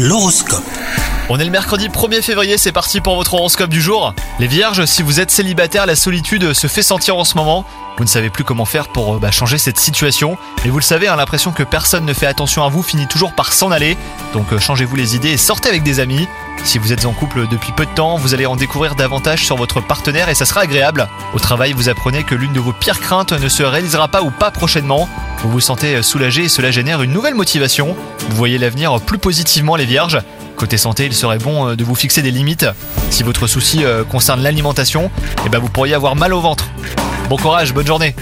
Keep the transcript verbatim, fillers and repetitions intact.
L'horoscope. On est le mercredi premier février, c'est parti pour votre horoscope du jour. Les vierges, si vous êtes célibataire, la solitude se fait sentir en ce moment. Vous ne savez plus comment faire pour bah, changer cette situation. Et vous le savez, hein, l'impression que personne ne fait attention à vous finit toujours par s'en aller. Donc euh, changez-vous les idées et sortez avec des amis. Si vous êtes en couple depuis peu de temps, vous allez en découvrir davantage sur votre partenaire et ça sera agréable. Au travail, vous apprenez que l'une de vos pires craintes ne se réalisera pas ou pas prochainement. Vous vous sentez soulagé et cela génère une nouvelle motivation. Vous voyez l'avenir plus positivement, les vierges. Côté santé, il serait bon de vous fixer des limites. Si votre souci concerne l'alimentation, eh ben vous pourriez avoir mal au ventre. Bon courage, bonne journée.